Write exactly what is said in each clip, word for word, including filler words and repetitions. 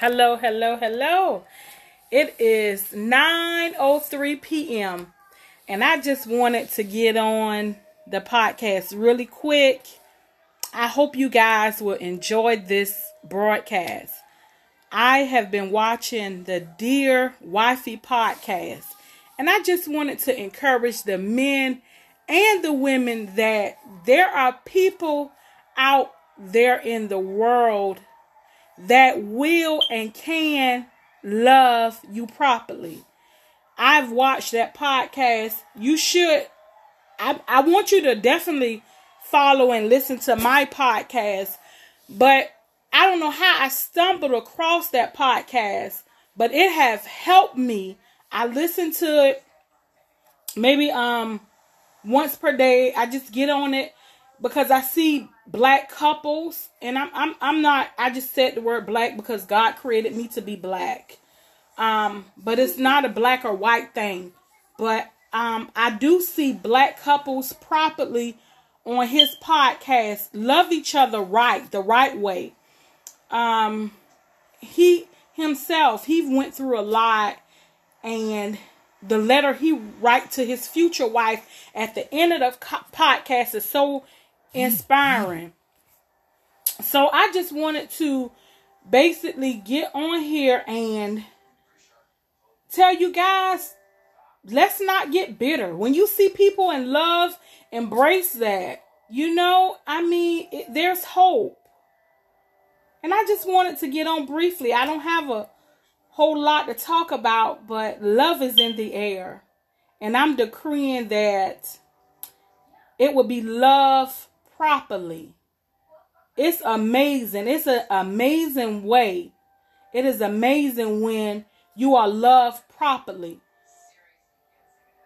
Hello, hello, hello. It is nine oh three p m and I just wanted to get on the podcast really quick. I hope you guys will enjoy this broadcast. I have been watching the Dear Wifey podcast, and I just wanted to encourage the men and the women that there are people out there in the world that will and can love you properly. I've watched that podcast. You should, I, I want you to definitely follow and listen to my podcast, but I don't know how I stumbled across that podcast, but it has helped me. I listen to it maybe um once per day. I just get on it because I see black couples, and I'm I'm I'm not. I just said the word black because God created me to be black. Um, but it's not a black or white thing. But um, I do see black couples properly on his podcast love each other right, the right way. Um, he himself he went through a lot, and the letter he write to his future wife at the end of the podcast is so inspiring. So I just wanted to basically get on here and tell you guys, let's not get bitter. When you see people in love, embrace that. You know, I mean, it, there's hope. And I just wanted to get on briefly. I don't have a whole lot to talk about, but love is in the air. And I'm decreeing that it will be love properly. It's amazing. It's an amazing way. It is amazing when you are loved properly.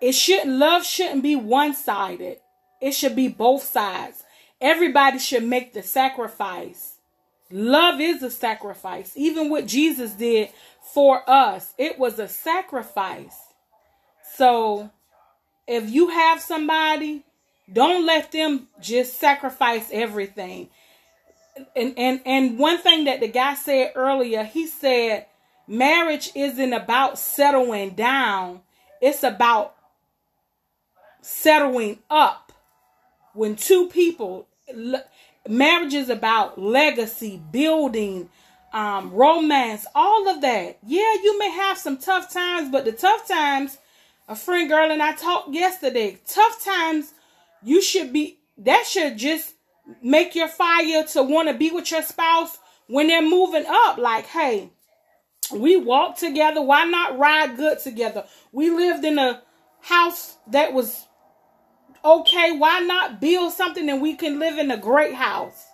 It shouldn't, love shouldn't be one-sided. It should be both sides. Everybody should make the sacrifice. Love is a sacrifice. Even what Jesus did for us, it was a sacrifice. So if you have somebody, don't let them just sacrifice everything. And, and, and one thing that the guy said earlier, he said, marriage isn't about settling down. It's about settling up. When two people, marriage is about legacy, building, um, romance, all of that. Yeah, you may have some tough times, but the tough times, a friend girl and I talked yesterday, tough times, you should be, that should just make your fire to want to be with your spouse when they're moving up. Like, hey, we walked together. Why not ride good together? We lived in a house that was okay. Why not build something and we can live in a great house?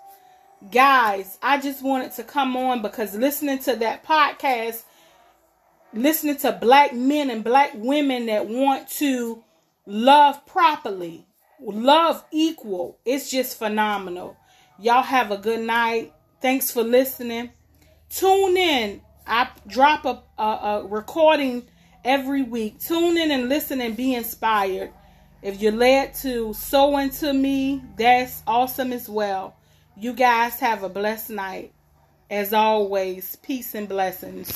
Guys, I just wanted to come on because listening to that podcast, listening to black men and black women that want to love properly, love equal, it's just phenomenal. Y'all have a good night. Thanks for listening. Tune in. I drop a, a, a recording every week. Tune in and listen and be inspired. If you're led to sow into me, that's awesome as well. You guys have a blessed night. As always, peace and blessings.